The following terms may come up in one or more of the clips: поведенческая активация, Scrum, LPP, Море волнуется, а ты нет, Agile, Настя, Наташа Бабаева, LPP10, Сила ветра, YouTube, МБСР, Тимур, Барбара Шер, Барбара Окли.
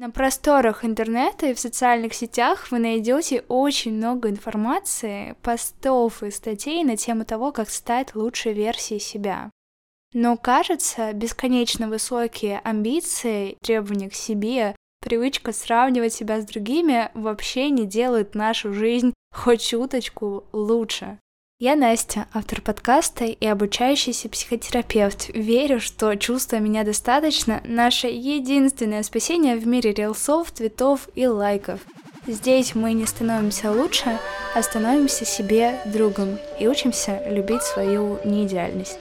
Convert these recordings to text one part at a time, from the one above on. На просторах интернета и в социальных сетях вы найдете очень много информации, постов и статей на тему того, как стать лучшей версией себя. Но, кажется, бесконечно высокие амбиции, требования к себе, привычка сравнивать себя с другими вообще не делает нашу жизнь хоть чуточку лучше. Я Настя, автор подкаста и обучающийся психотерапевт. Верю, что чувства меня достаточно — наше единственное спасение в мире рилсов, твитов и лайков. Здесь мы не становимся лучше, а становимся себе другом и учимся любить свою неидеальность.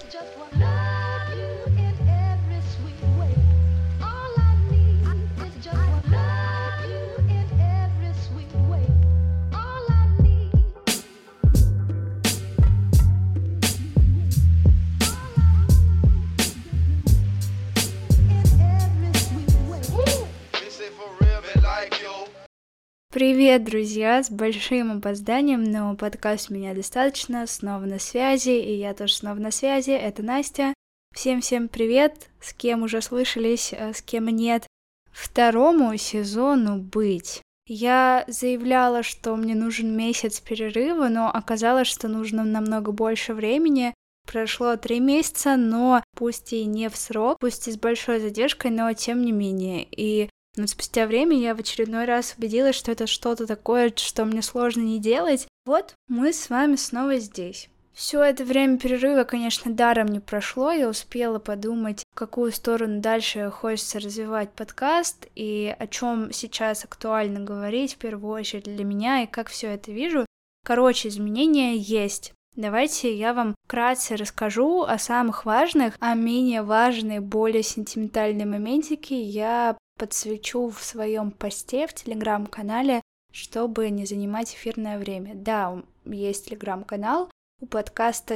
Привет, друзья! С большим опозданием, но подкаст меня достаточно, снова на связи, и я тоже снова на связи, это Настя. Всем-всем привет, с кем уже слышались, с кем нет. Второму сезону быть. Я заявляла, что мне нужен месяц перерыва, но оказалось, что нужно намного больше времени. Прошло 3 месяца, но пусть и не в срок, пусть и с большой задержкой, но тем не менее. Но спустя время я в очередной раз убедилась, что это что-то такое, что мне сложно не делать. Вот мы с вами снова здесь. Все это время перерыва, конечно, даром не прошло. Я успела подумать, в какую сторону дальше хочется развивать подкаст и о чем сейчас актуально говорить, в первую очередь для меня, и как все это вижу. Короче, изменения есть. Давайте я вам вкратце расскажу о самых важных, а менее важные, более сентиментальные моментики я подсвечу в своем посте в телеграм-канале, чтобы не занимать эфирное время. Да, есть телеграм-канал у подкаста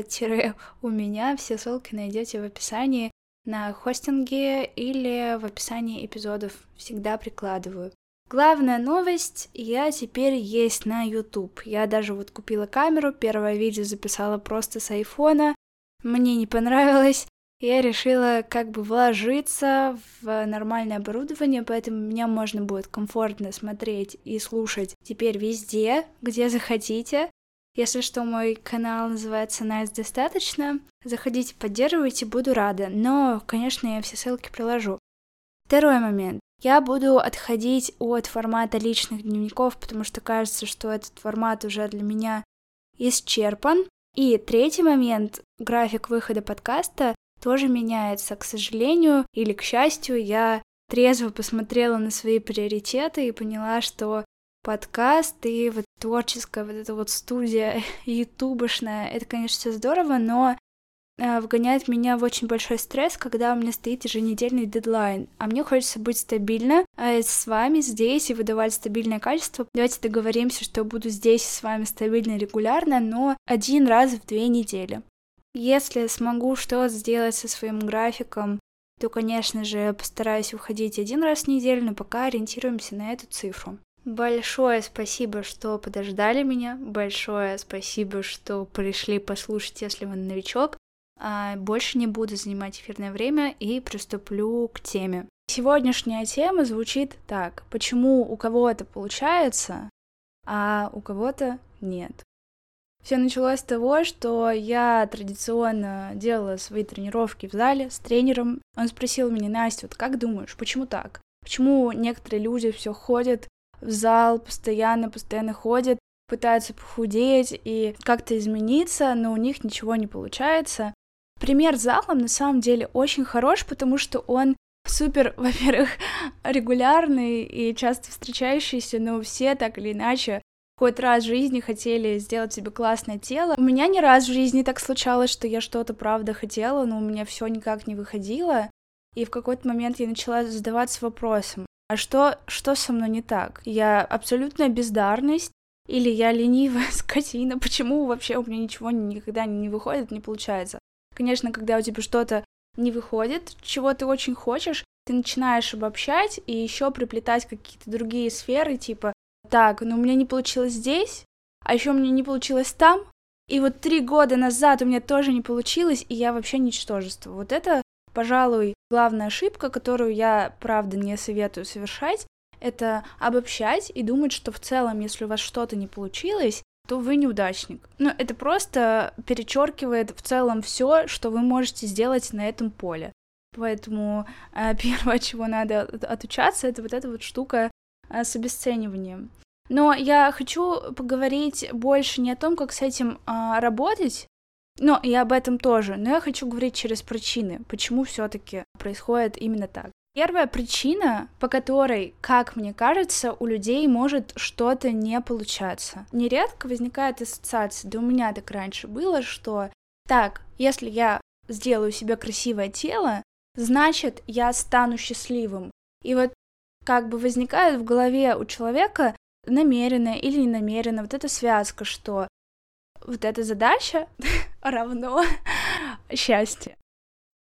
у меня. Все ссылки найдете в описании на хостинге или в описании эпизодов. Всегда прикладываю. Главная новость: я теперь есть на YouTube. Я даже вот купила камеру, первое видео записала просто с айфона. Мне не понравилось. Я решила как бы вложиться в нормальное оборудование, поэтому меня можно будет комфортно смотреть и слушать теперь везде, где захотите. Если что, мой канал называется «Нас достаточно». Заходите, поддерживайте, буду рада. Но, конечно, я все ссылки приложу. Второй момент. Я буду отходить от формата личных дневников, потому что кажется, что этот формат уже для меня исчерпан. И третий момент. График выхода подкаста тоже меняется. К сожалению или к счастью, я трезво посмотрела на свои приоритеты и поняла, что подкаст и вот творческая вот эта вот студия ютубошная, это, конечно, все здорово, но вгоняет меня в очень большой стресс, когда у меня стоит еженедельный дедлайн, а мне хочется быть стабильно с вами здесь и выдавать стабильное качество. Давайте договоримся, что буду здесь с вами стабильно регулярно, но 1 раз в 2 недели. Если смогу что-то сделать со своим графиком, то, конечно же, постараюсь выходить 1 раз в неделю, но пока ориентируемся на эту цифру. Большое спасибо, что подождали меня, большое спасибо, что пришли послушать, если вы новичок. Больше не буду занимать эфирное время и приступлю к теме. Сегодняшняя тема звучит так: почему у кого-то получается, а у кого-то нет. Все началось с того, что я традиционно делала свои тренировки в зале с тренером. Он спросил меня: Настя, вот как думаешь, почему так? Почему некоторые люди все ходят в зал, постоянно ходят, пытаются похудеть и как-то измениться, но у них ничего не получается? Пример с залом на самом деле очень хорош, потому что он супер, во-первых, регулярный и часто встречающийся, но все так или иначе хоть раз в жизни хотели сделать себе классное тело. У меня не раз в жизни так случалось, что я что-то правда хотела, но у меня все никак не выходило. И в какой-то момент я начала задаваться вопросом: а что со мной не так? Я абсолютная бездарность? Или я ленивая скотина? Почему вообще у меня ничего никогда не выходит, не получается? Конечно, когда у тебя что-то не выходит, чего ты очень хочешь, ты начинаешь обобщать и еще приплетать какие-то другие сферы, типа: так, но у меня не получилось здесь, а еще у меня не получилось там, и вот 3 года назад у меня тоже не получилось, и я вообще ничтожество. Вот это, пожалуй, главная ошибка, которую я, правда, не советую совершать. это обобщать и думать, что в целом, если у вас что-то не получилось, то вы неудачник. Но это просто перечеркивает в целом все, что вы можете сделать на этом поле. Поэтому первое, чего надо отучаться, это вот эта вот штука с обесцениванием. Но я хочу поговорить больше не о том, как с этим работать, но и об этом тоже, но я хочу говорить через причины, почему все-таки происходит именно так. Первая причина, по которой, как мне кажется, у людей может что-то не получаться. Нередко возникает ассоциация, да у меня так раньше было, что так, если я сделаю себе красивое тело, значит, я стану счастливым. И вот как бы возникает в голове у человека намеренно или ненамеренно вот эта связка, что вот эта задача равно счастье.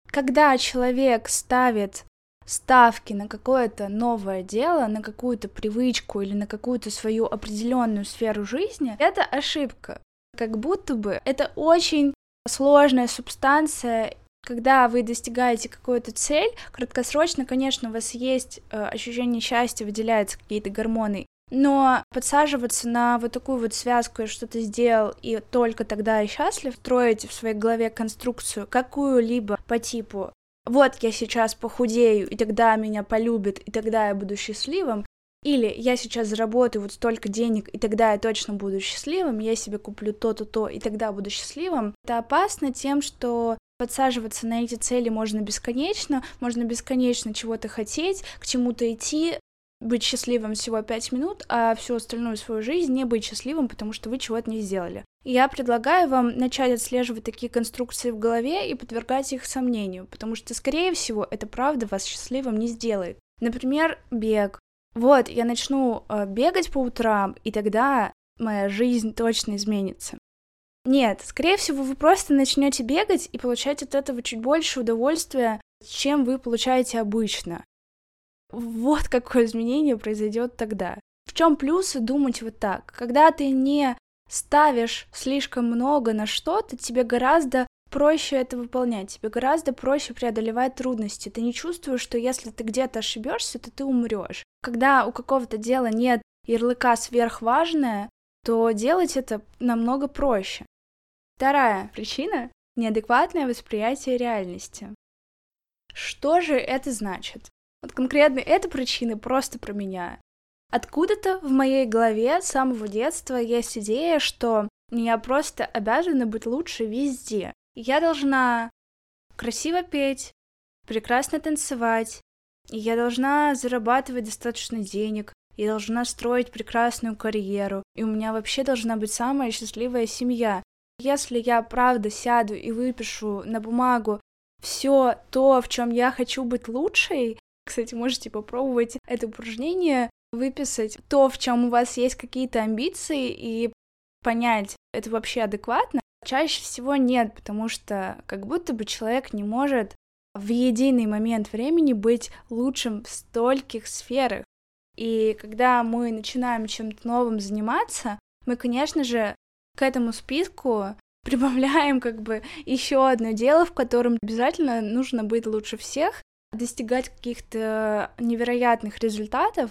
Когда человек ставит ставки на какое-то новое дело, на какую-то привычку или на какую-то свою определенную сферу жизни, это ошибка. Как будто бы это очень сложная субстанция. Когда вы достигаете какую-то цель, краткосрочно, конечно, у вас есть ощущение счастья, выделяются какие-то гормоны. Но подсаживаться на вот такую вот связку, что ты сделал, и только тогда я счастлив, строить в своей голове конструкцию какую-либо по типу «вот я сейчас похудею, и тогда меня полюбят, и тогда я буду счастливым», или «я сейчас заработаю вот столько денег, и тогда я точно буду счастливым, я себе куплю то-то-то, и тогда буду счастливым». Это опасно тем, что подсаживаться на эти цели можно бесконечно чего-то хотеть, к чему-то идти, быть счастливым всего 5 минут, а всю остальную свою жизнь не быть счастливым, потому что вы чего-то не сделали. Я предлагаю вам начать отслеживать такие конструкции в голове и подвергать их сомнению, потому что, скорее всего, это правда вас счастливым не сделает. Например, бег. Вот, я начну бегать по утрам, и тогда моя жизнь точно изменится. Нет, скорее всего, вы просто начнете бегать и получать от этого чуть больше удовольствия, чем вы получаете обычно. Вот какое изменение произойдет тогда. В чем плюсы думать вот так? Когда ты не ставишь слишком много на что-то, тебе гораздо проще это выполнять, тебе гораздо проще преодолевать трудности. Ты не чувствуешь, что если ты где-то ошибешься, то ты умрешь. Когда у какого-то дела нет ярлыка сверхважное, то делать это намного проще. Вторая причина — неадекватное восприятие реальности. Что же это значит? Вот конкретно эта причина просто про меня. Откуда-то в моей голове с самого детства есть идея, что я просто обязана быть лучше везде. Я должна красиво петь, прекрасно танцевать, я должна зарабатывать достаточно денег, я должна строить прекрасную карьеру, и у меня вообще должна быть самая счастливая семья. Если я правда сяду и выпишу на бумагу все то, в чем я хочу быть лучшей, кстати, можете попробовать это упражнение, выписать то, в чем у вас есть какие-то амбиции, и понять, это вообще адекватно. Чаще всего нет, потому что как будто бы человек не может в единый момент времени быть лучшим в стольких сферах. И когда мы начинаем чем-то новым заниматься, мы, конечно же, к этому списку прибавляем как бы еще одно дело, в котором обязательно нужно быть лучше всех, достигать каких-то невероятных результатов.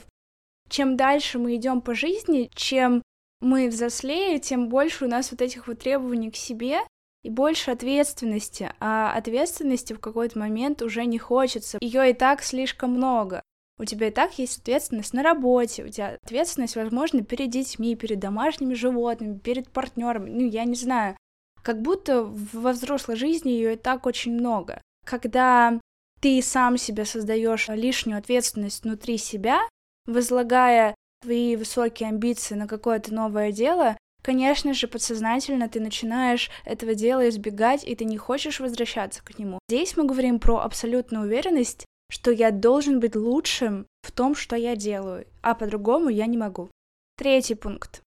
Чем дальше мы идем по жизни, чем мы взрослее, тем больше у нас вот этих вот требований к себе и больше ответственности. А ответственности в какой-то момент уже не хочется. Ее и так слишком много. У тебя и так есть ответственность на работе, у тебя ответственность, возможно, перед детьми, перед домашними животными, перед партнером, я не знаю. Как будто во взрослой жизни ее и так очень много. Когда ты сам себе создаешь лишнюю ответственность внутри себя, возлагая твои высокие амбиции на какое-то новое дело, конечно же, подсознательно ты начинаешь этого дела избегать, и ты не хочешь возвращаться к нему. Здесь мы говорим про абсолютную уверенность, что я должен быть лучшим в том, что я делаю, а по-другому я не могу. Третий пункт.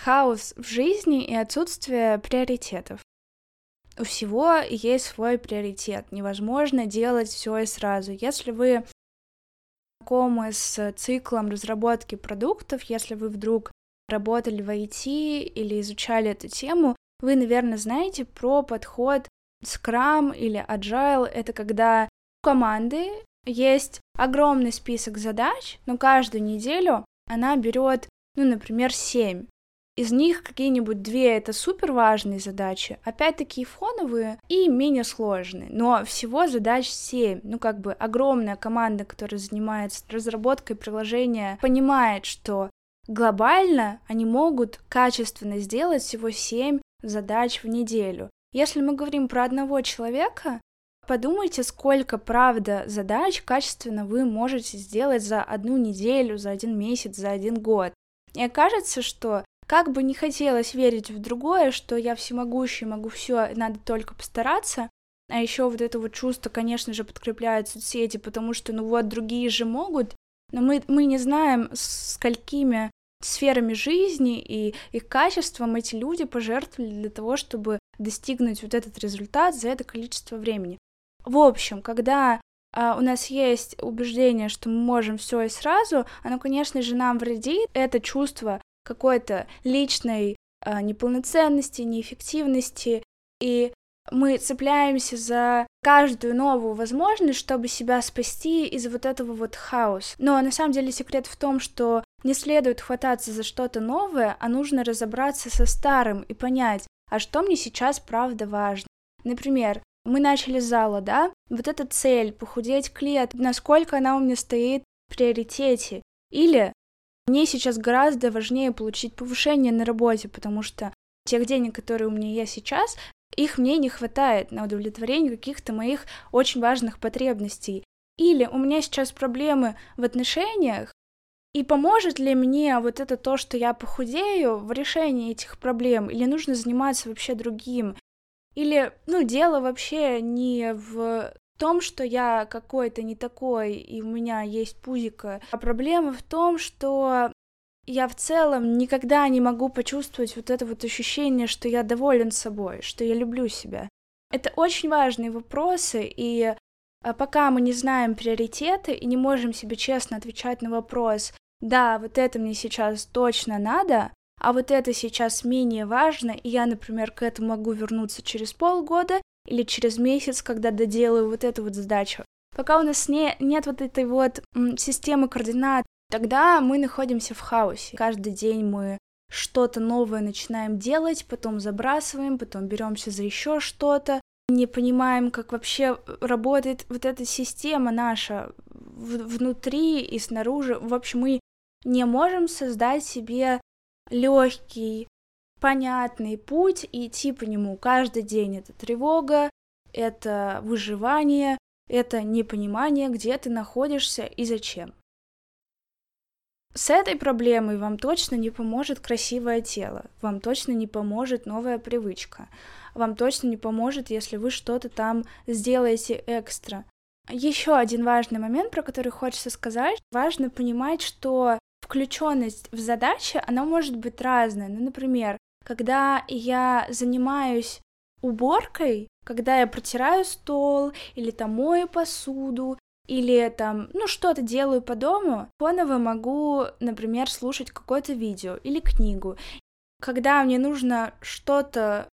Хаос в жизни и отсутствие приоритетов. У всего есть свой приоритет. Невозможно делать все и сразу. Если вы знакомы с циклом разработки продуктов, если вы вдруг работали в IT или изучали эту тему, вы, наверное, знаете про подход Scrum или Agile. Это когда команды Есть огромный список задач, но каждую неделю она берет, например, 7. Из них какие-нибудь 2 это суперважные задачи, опять-таки фоновые и менее сложные, но всего задач 7. Огромная команда, которая занимается разработкой приложения, понимает, что глобально они могут качественно сделать всего 7 задач в неделю. Если мы говорим про одного человека, подумайте, сколько, правда, задач качественно вы можете сделать за одну неделю, за один месяц, за один год. И окажется, что как бы не хотелось верить в другое, что я всемогущий, могу все, надо только постараться, а еще это чувство, конечно же, подкрепляют соцсети, потому что, другие же могут, но мы не знаем, сколькими сферами жизни и их качеством эти люди пожертвовали для того, чтобы достигнуть этот результат за это количество времени. В общем, когда у нас есть убеждение, что мы можем все и сразу, оно, конечно же, нам вредит, это чувство какой-то личной неполноценности, неэффективности, и мы цепляемся за каждую новую возможность, чтобы себя спасти из этого хаоса. Но на самом деле секрет в том, что не следует хвататься за что-то новое, а нужно разобраться со старым и понять, а что мне сейчас правда важно. Например, мы начали с зала, да? Эта цель, похудеть к лету, насколько она у меня стоит в приоритете. Или мне сейчас гораздо важнее получить повышение на работе, потому что тех денег, которые у меня есть сейчас, их мне не хватает на удовлетворение каких-то моих очень важных потребностей. Или у меня сейчас проблемы в отношениях, и поможет ли мне это то, что я похудею, в решении этих проблем, или нужно заниматься вообще другим? Или, дело вообще не в том, что я какой-то не такой, и у меня есть пузико, а проблема в том, что я в целом никогда не могу почувствовать это ощущение, что я доволен собой, что я люблю себя. Это очень важные вопросы, и пока мы не знаем приоритеты и не можем себе честно отвечать на вопрос, да, это мне сейчас точно надо, а это сейчас менее важно, и я, например, к этому могу вернуться через полгода, или через месяц, когда доделаю эту задачу. Пока у нас нет этой системы координат, тогда мы находимся в хаосе. Каждый день мы что-то новое начинаем делать, потом забрасываем, потом беремся за еще что-то, не понимаем, как вообще работает эта система наша внутри и снаружи. В общем, мы не можем создать себе легкий, понятный путь и идти по нему каждый день. Это тревога, это выживание, это непонимание, где ты находишься и зачем. С этой проблемой вам точно не поможет красивое тело, вам точно не поможет новая привычка, вам точно не поможет, если вы что-то там сделаете экстра. Еще один важный момент, про который хочется сказать. Важно понимать, что включенность в задачи, она может быть разная. Например, когда я занимаюсь уборкой, когда я протираю стол, или мою посуду, или что-то делаю по дому, фоново могу, например, слушать какое-то видео или книгу. Когда мне нужно что-то,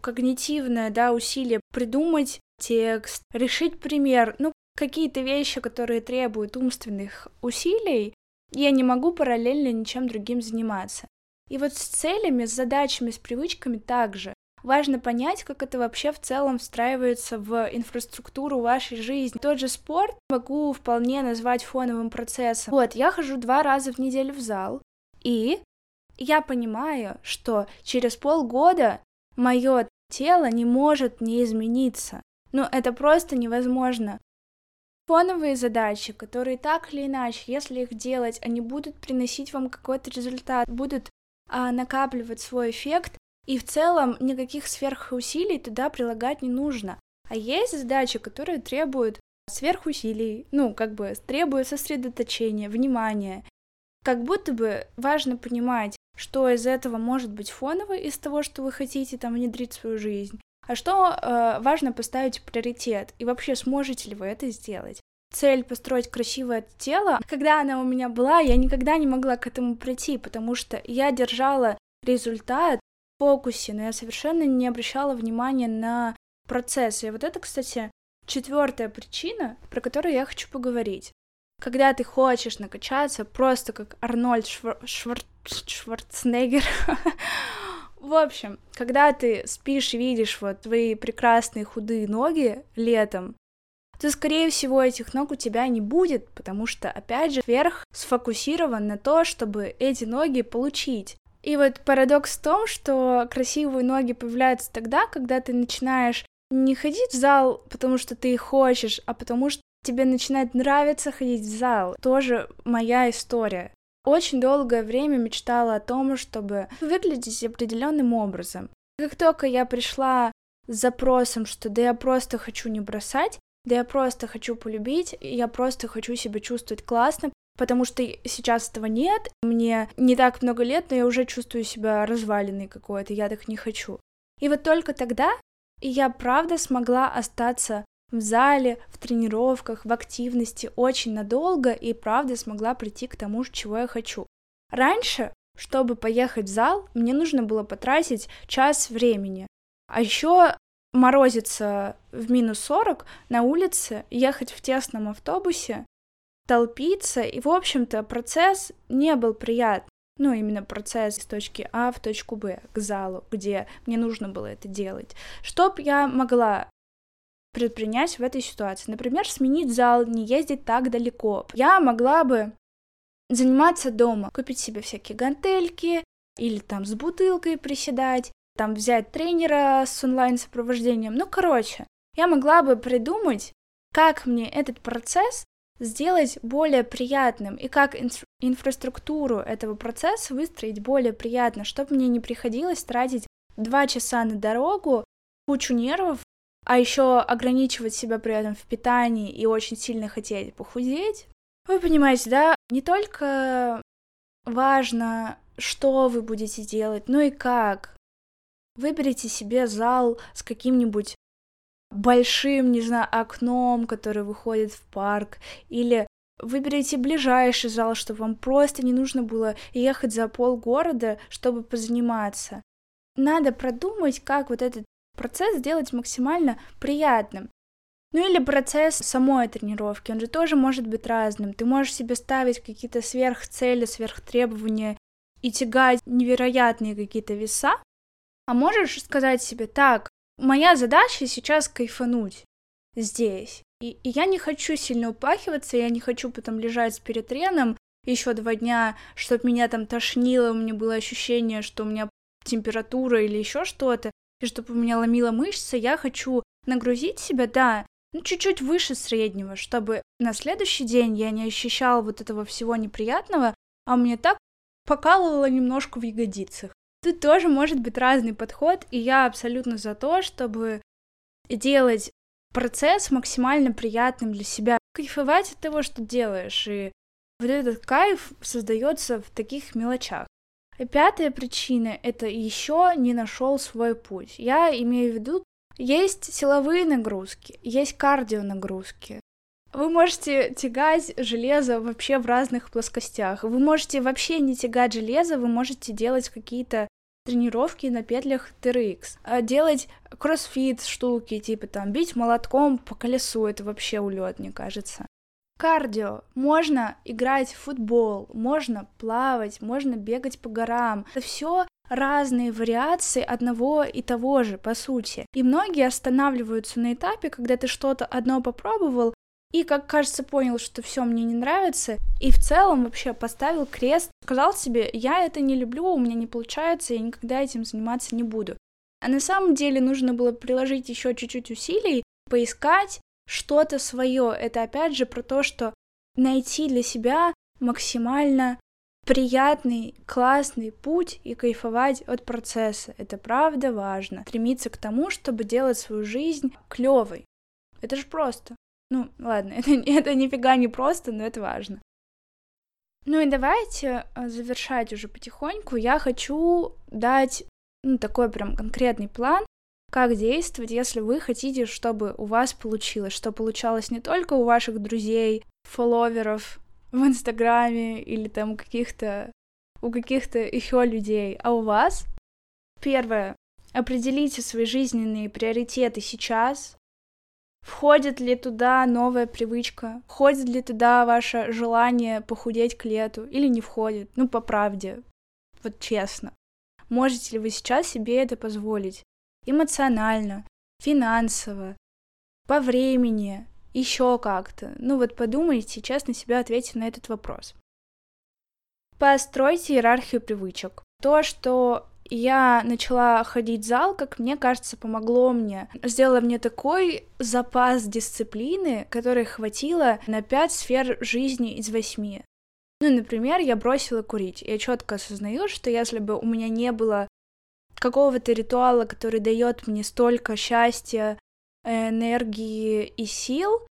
когнитивное, усилие придумать текст, решить пример, какие-то вещи, которые требуют умственных усилий, я не могу параллельно ничем другим заниматься. И с целями, с задачами, с привычками также. Важно понять, как это вообще в целом встраивается в инфраструктуру вашей жизни. Тот же спорт могу вполне назвать фоновым процессом. Я хожу 2 раза в неделю в зал, и я понимаю, что через полгода мое тело не может не измениться. Это просто невозможно. Фоновые задачи, которые так или иначе, если их делать, они будут приносить вам какой-то результат, будут накапливать свой эффект, и в целом никаких сверхусилий туда прилагать не нужно. А есть задачи, которые требуют сверхусилий, требуют сосредоточения, внимания. Как будто бы важно понимать, что из этого может быть фоново, из того, что вы хотите внедрить в свою жизнь, а что важно поставить в приоритет, и вообще сможете ли вы это сделать. Цель построить красивое тело, когда она у меня была, я никогда не могла к этому прийти, потому что я держала результат в фокусе, но я совершенно не обращала внимания на процесс. И это, кстати, Четвертая причина, про которую я хочу поговорить. Когда ты хочешь накачаться, просто как Арнольд Шварценеггер. В общем, когда ты спишь и видишь вот твои прекрасные худые ноги летом, то, скорее всего, этих ног у тебя не будет, потому что, опять же, верх сфокусирован на то, чтобы эти ноги получить. И вот парадокс в том, что красивые ноги появляются тогда, когда ты начинаешь не ходить в зал, потому что ты хочешь, а потому что тебе начинает нравиться ходить в зал. Тоже моя история. Очень долгое время мечтала о том, чтобы выглядеть определенным образом. Как только я пришла с запросом, что да я просто хочу не бросать, да я просто хочу полюбить, я просто хочу себя чувствовать классно, потому что сейчас этого нет, мне не так много лет, но я уже чувствую себя разваленной какой-то, я так не хочу. И вот только тогда я правда смогла остаться в зале, в тренировках, в активности очень надолго и правда смогла прийти к тому, чего я хочу. Раньше, чтобы поехать в зал, мне нужно было потратить час времени. А еще морозиться в минус 40 на улице, ехать в тесном автобусе, толпиться, и, в общем-то, процесс не был приятным. Ну, именно процесс с точки А в точку Б, к залу, где мне нужно было это делать. Что бы я могла предпринять в этой ситуации? Например, сменить зал, не ездить так далеко. Я могла бы заниматься дома, купить себе всякие гантельки или там с бутылкой приседать, там взять тренера с онлайн-сопровождением. Ну, короче, я могла бы придумать, как мне этот процесс сделать более приятным и как инфраструктуру этого процесса выстроить более приятно, чтобы мне не приходилось тратить 2 часа на дорогу, кучу нервов, а еще ограничивать себя при этом в питании и очень сильно хотеть похудеть. Вы понимаете, да? Не только важно, что вы будете делать, но и как. Выберите себе зал с каким-нибудь большим, не знаю, окном, который выходит в парк, или выберите ближайший зал, чтобы вам просто не нужно было ехать за полгорода, чтобы позаниматься. Надо продумать, как вот этот процесс сделать максимально приятным. Ну или процесс самой тренировки, он же тоже может быть разным. Ты можешь себе ставить какие-то сверхцели, сверхтребования и тягать невероятные какие-то веса, а можешь сказать себе: так, моя задача сейчас кайфануть здесь. И я не хочу сильно упахиваться, я не хочу потом лежать перед треном еще 2 дня, чтобы меня там тошнило, у меня было ощущение, что у меня температура или еще что-то, и чтобы у меня ломила мышца. Я хочу нагрузить себя, да, ну чуть-чуть выше среднего, чтобы на следующий день я не ощущала вот этого всего неприятного, а мне так покалывало немножко в ягодицах. Тут тоже может быть разный подход, и я абсолютно за то, чтобы делать процесс максимально приятным для себя. Кайфовать от того, что делаешь, и вот этот кайф создается в таких мелочах. И 5-я причина — это еще не нашел свой путь. Я имею в виду, есть силовые нагрузки, есть кардионагрузки. Вы можете тягать железо вообще в разных плоскостях, вы можете вообще не тягать железо, вы можете делать какие-то тренировки на петлях TRX, делать кроссфит штуки, типа там бить молотком по колесу, это вообще улет, мне кажется. Кардио. Можно играть в футбол, можно плавать, можно бегать по горам. Это все разные вариации одного и того же, по сути. И многие останавливаются на этапе, когда ты что-то одно попробовал, и, как кажется, понял, что все мне не нравится, и в целом вообще поставил крест, сказал себе: я это не люблю, у меня не получается, я никогда этим заниматься не буду. А на самом деле нужно было приложить еще чуть-чуть усилий, поискать что-то свое. Это опять же про то, что найти для себя максимально приятный, классный путь и кайфовать от процесса. Это правда важно. Стремиться к тому, чтобы делать свою жизнь клевой. Это же просто. Ну, ладно, это нифига не просто, но это важно. Ну и давайте завершать уже потихоньку. Я хочу дать такой прям конкретный план, как действовать, если вы хотите, чтобы у вас получилось, что получалось не только у ваших друзей, фолловеров в Инстаграме или там у каких-то еще людей, а у вас. Первое. Определите свои жизненные приоритеты сейчас. Входит ли туда новая привычка? Входит ли туда ваше желание похудеть к лету? Или не входит? Ну, по правде. Вот честно. Можете ли вы сейчас себе это позволить? Эмоционально, финансово, по времени, еще как-то. Ну вот подумайте, честно себе ответьте на этот вопрос. Постройте иерархию привычек. То, что я начала ходить в зал, как мне кажется, помогло мне. Сделало мне такой запас дисциплины, который хватило на 5 сфер жизни из 8. Ну, например, я бросила курить. Я четко осознаю, что если бы у меня не было какого-то ритуала, который дает мне столько счастья, энергии и сил,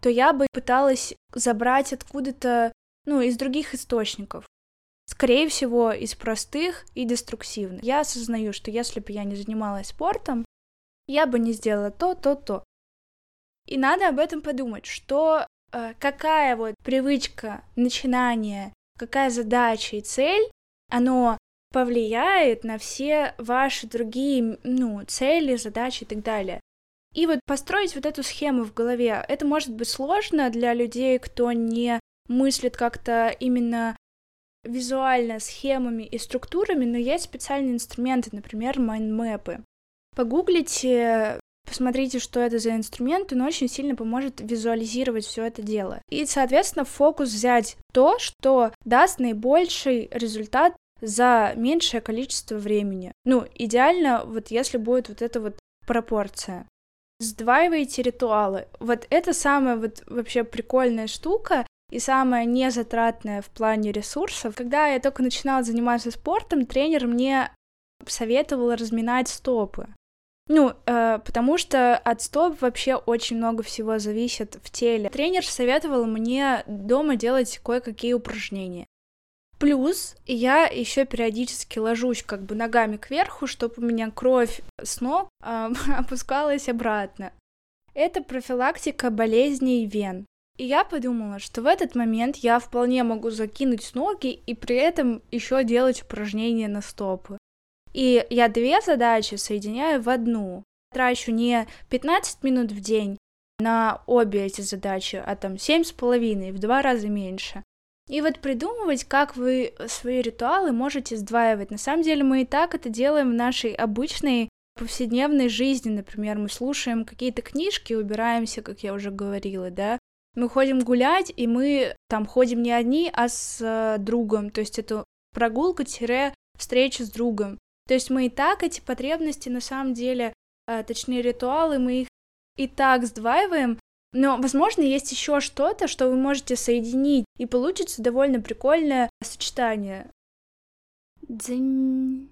то я бы пыталась забрать откуда-то, ну, из других источников. Скорее всего, из простых и деструктивных. Я осознаю, что если бы я не занималась спортом, я бы не сделала то. И надо об этом подумать, что какая вот привычка, начинание, какая задача и цель, оно повлияет на все ваши другие, ну, цели, задачи и так далее. И вот построить вот эту схему в голове, это может быть сложно для людей, кто не мыслит как-то именно визуально схемами и структурами, но есть специальные инструменты, например, майндмэпы. Погуглите, посмотрите, что это за инструмент, он очень сильно поможет визуализировать все это дело. И, соответственно, фокус взять то, что даст наибольший результат за меньшее количество времени. Ну, идеально, вот если будет вот эта вот пропорция. Сдваивайте ритуалы. Вот это самая вот вообще прикольная штука, и самое незатратное в плане ресурсов. Когда я только начинала заниматься спортом, тренер мне советовал разминать стопы. Ну, потому что от стоп вообще очень много всего зависит в теле. Тренер советовал мне дома делать кое-какие упражнения. Плюс я еще периодически ложусь как бы ногами кверху, чтобы у меня кровь с ног опускалась обратно. Это профилактика болезней вен. И я подумала, что в этот момент я вполне могу закинуть ноги и при этом еще делать упражнения на стопы. И я две задачи соединяю в одну. Трачу не 15 минут в день на обе эти задачи, а там 7,5, в 2 раза меньше. И вот придумывать, как вы свои ритуалы можете сдваивать. На самом деле мы и так это делаем в нашей обычной повседневной жизни. Например, мы слушаем какие-то книжки, убираемся, как я уже говорила, да. Мы ходим гулять, и мы там ходим не одни, а с другом. То есть это прогулка-встреча с другом. То есть мы и так эти потребности, на самом деле, точнее ритуалы, мы их и так сдваиваем. Но, возможно, есть еще что-то, что вы можете соединить, и получится довольно прикольное сочетание. Дзинь.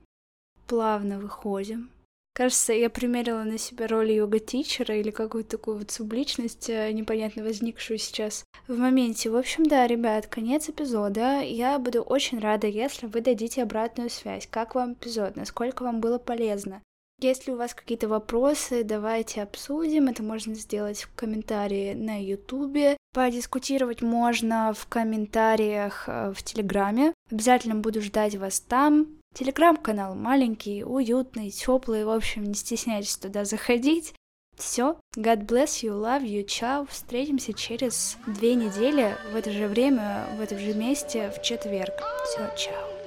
Плавно выходим. Кажется, я примерила на себя роль йога-тичера или какую-то такую вот субличность, непонятно возникшую сейчас в моменте. В общем, да, ребят, конец эпизода. Я буду очень рада, если вы дадите обратную связь. Как вам эпизод? Насколько вам было полезно? Если у вас какие-то вопросы, давайте обсудим. Это можно сделать в комментарии на YouTube. Подискутировать можно в комментариях в Телеграме. Обязательно буду ждать вас там. Телеграм-канал маленький, уютный, теплый, в общем, не стесняйтесь туда заходить. Все, God bless you, love you, ciao. Встретимся через 2 недели в это же время, в этом же месте, в четверг. Все, чао.